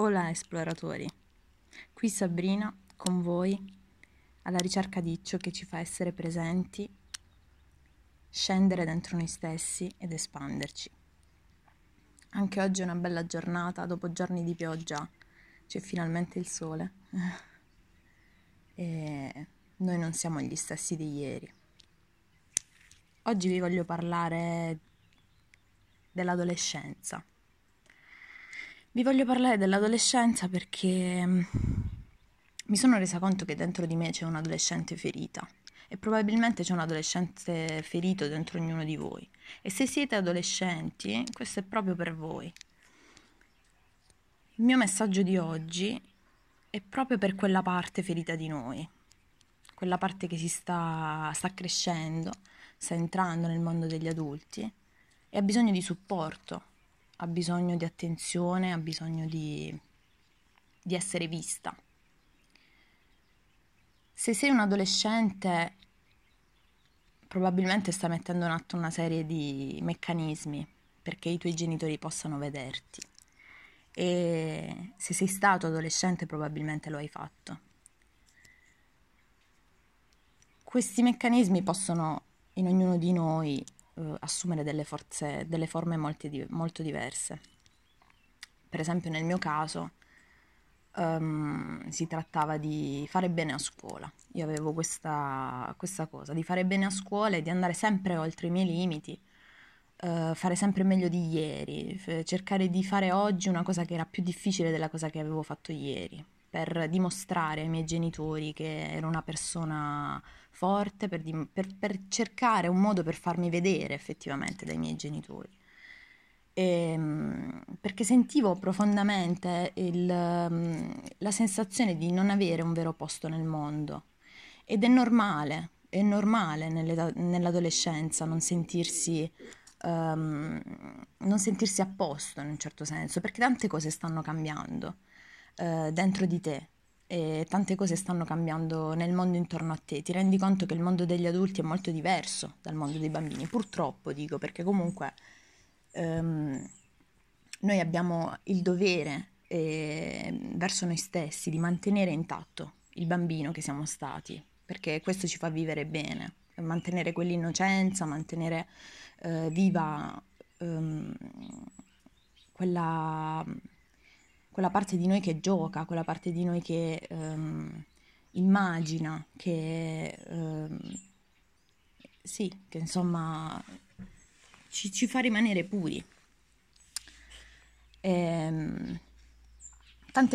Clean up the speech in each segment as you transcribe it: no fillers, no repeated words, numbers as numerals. Hola esploratori, qui Sabrina con voi alla ricerca di ciò che ci fa essere presenti, scendere dentro noi stessi ed espanderci. Anche oggi è una bella giornata, dopo giorni di pioggia c'è finalmente il sole e noi non siamo gli stessi di ieri. Oggi vi voglio parlare dell'adolescenza. Vi voglio parlare dell'adolescenza perché mi sono resa conto che dentro di me c'è un adolescente ferita e probabilmente c'è un adolescente ferito dentro ognuno di voi. E se siete adolescenti, questo è proprio per voi. Il mio messaggio di oggi è proprio per quella parte ferita di noi, quella parte che sta crescendo, sta entrando nel mondo degli adulti e ha bisogno di supporto, ha bisogno di attenzione, ha bisogno di essere vista. Se sei un adolescente, probabilmente stai mettendo in atto una serie di meccanismi perché i tuoi genitori possano vederti. E se sei stato adolescente, probabilmente lo hai fatto. Questi meccanismi possono in ognuno di noi assumere delle forme molto diverse. Per esempio nel mio caso si trattava di fare bene a scuola. Io avevo questa cosa di fare bene a scuola e di andare sempre oltre i miei limiti, fare sempre meglio di ieri, cercare di fare oggi una cosa che era più difficile della cosa che avevo fatto ieri, per dimostrare ai miei genitori che ero una persona forte, per cercare un modo per farmi vedere effettivamente dai miei genitori. Perché sentivo profondamente la sensazione di non avere un vero posto nel mondo. Ed è normale nell'adolescenza non sentirsi a posto in un certo senso, perché tante cose stanno cambiando dentro di te e tante cose stanno cambiando nel mondo intorno a te. Ti rendi conto che il mondo degli adulti è molto diverso dal mondo dei bambini, purtroppo dico, perché comunque noi abbiamo il dovere verso noi stessi di mantenere intatto il bambino che siamo stati, perché questo ci fa vivere bene, mantenere quell'innocenza, mantenere viva quella parte di noi che gioca, quella parte di noi che immagina, che insomma ci fa rimanere puri. Tante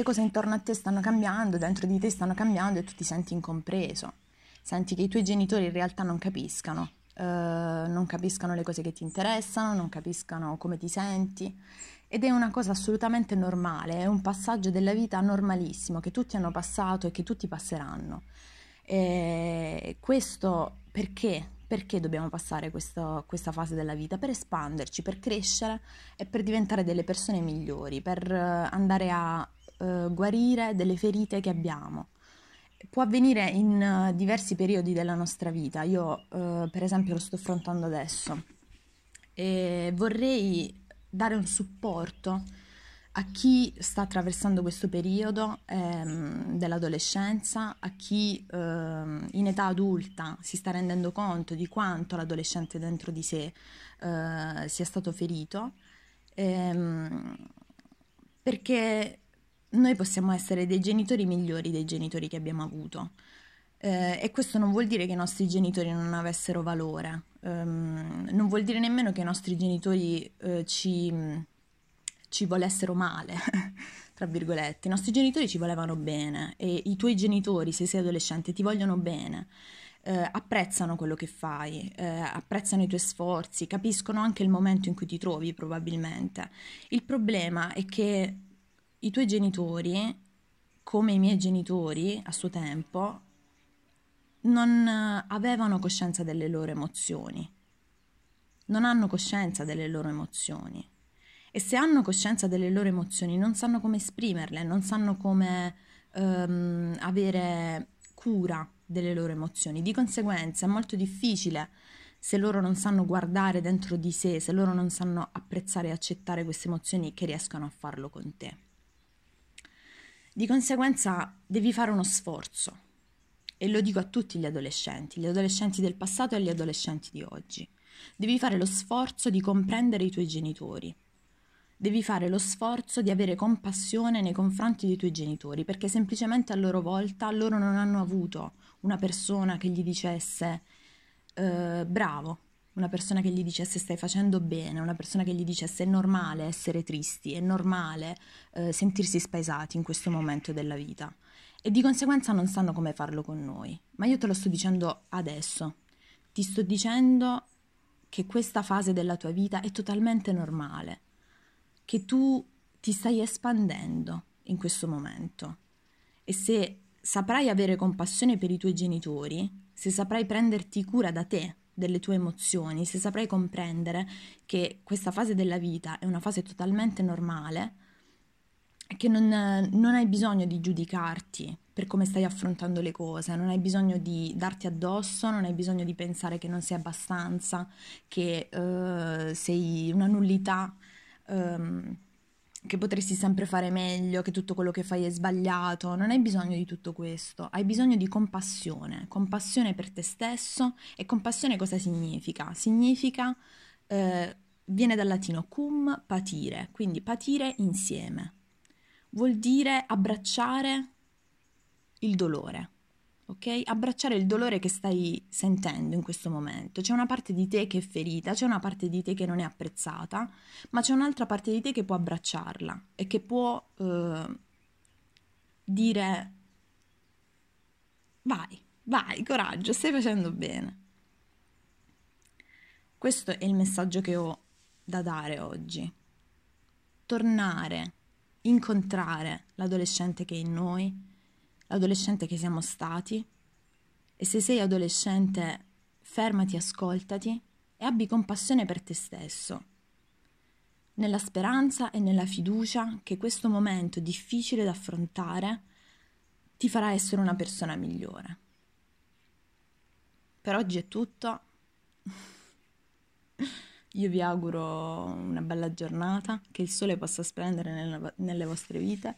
cose intorno a te stanno cambiando, dentro di te stanno cambiando e tu ti senti incompreso, senti che i tuoi genitori in realtà non capiscano le cose che ti interessano, non capiscano come ti senti, ed è una cosa assolutamente normale, è un passaggio della vita normalissimo che tutti hanno passato e che tutti passeranno. Questo perché dobbiamo passare questa fase della vita? Per espanderci, per crescere e per diventare delle persone migliori, per andare a guarire delle ferite che abbiamo. Può avvenire in diversi periodi della nostra vita. Io per esempio lo sto affrontando adesso e vorrei dare un supporto a chi sta attraversando questo periodo dell'adolescenza, a chi in età adulta si sta rendendo conto di quanto l'adolescente dentro di sé sia stato ferito, perché noi possiamo essere dei genitori migliori dei genitori che abbiamo avuto. E questo non vuol dire che i nostri genitori non avessero valore, non vuol dire nemmeno che i nostri genitori ci volessero male, tra virgolette. I nostri genitori ci volevano bene e i tuoi genitori, se sei adolescente, ti vogliono bene, apprezzano quello che fai, apprezzano i tuoi sforzi, capiscono anche il momento in cui ti trovi probabilmente. Il problema è che i tuoi genitori, come i miei genitori a suo tempo, non avevano coscienza delle loro emozioni, non hanno coscienza delle loro emozioni. E se hanno coscienza delle loro emozioni non sanno come esprimerle, non sanno come avere cura delle loro emozioni. Di conseguenza è molto difficile, se loro non sanno guardare dentro di sé, se loro non sanno apprezzare e accettare queste emozioni, che riescano a farlo con te. Di conseguenza devi fare uno sforzo, e lo dico a tutti gli adolescenti del passato e gli adolescenti di oggi. Devi fare lo sforzo di comprendere i tuoi genitori, devi fare lo sforzo di avere compassione nei confronti dei tuoi genitori, perché semplicemente a loro volta loro non hanno avuto una persona che gli dicesse bravo, una persona che gli dicesse stai facendo bene, una persona che gli dicesse è normale essere tristi, è normale sentirsi spaesati in questo momento della vita, e di conseguenza non sanno come farlo con noi. Ma io te lo sto dicendo adesso, ti sto dicendo che questa fase della tua vita è totalmente normale, che tu ti stai espandendo in questo momento, e se saprai avere compassione per i tuoi genitori, se saprai prenderti cura da te, delle tue emozioni, se saprai comprendere che questa fase della vita è una fase totalmente normale, che non hai bisogno di giudicarti per come stai affrontando le cose, non hai bisogno di darti addosso, non hai bisogno di pensare che non sei abbastanza, che sei una nullità, che potresti sempre fare meglio, che tutto quello che fai è sbagliato. Non hai bisogno di tutto questo, hai bisogno di compassione, compassione per te stesso. E compassione cosa significa? Significa, viene dal latino cum patire, quindi patire insieme. Vuol dire abbracciare il dolore, ok? Abbracciare il dolore che stai sentendo in questo momento. C'è una parte di te che è ferita, c'è una parte di te che non è apprezzata, ma c'è un'altra parte di te che può abbracciarla e che può dire vai, vai, coraggio, stai facendo bene. Questo è il messaggio che ho da dare oggi. Tornare, incontrare l'adolescente che è in noi, l'adolescente che siamo stati, e se sei adolescente fermati, ascoltati e abbi compassione per te stesso, nella speranza e nella fiducia che questo momento difficile da affrontare ti farà essere una persona migliore. Per oggi è tutto, io vi auguro una bella giornata, che il sole possa splendere nelle vostre vite.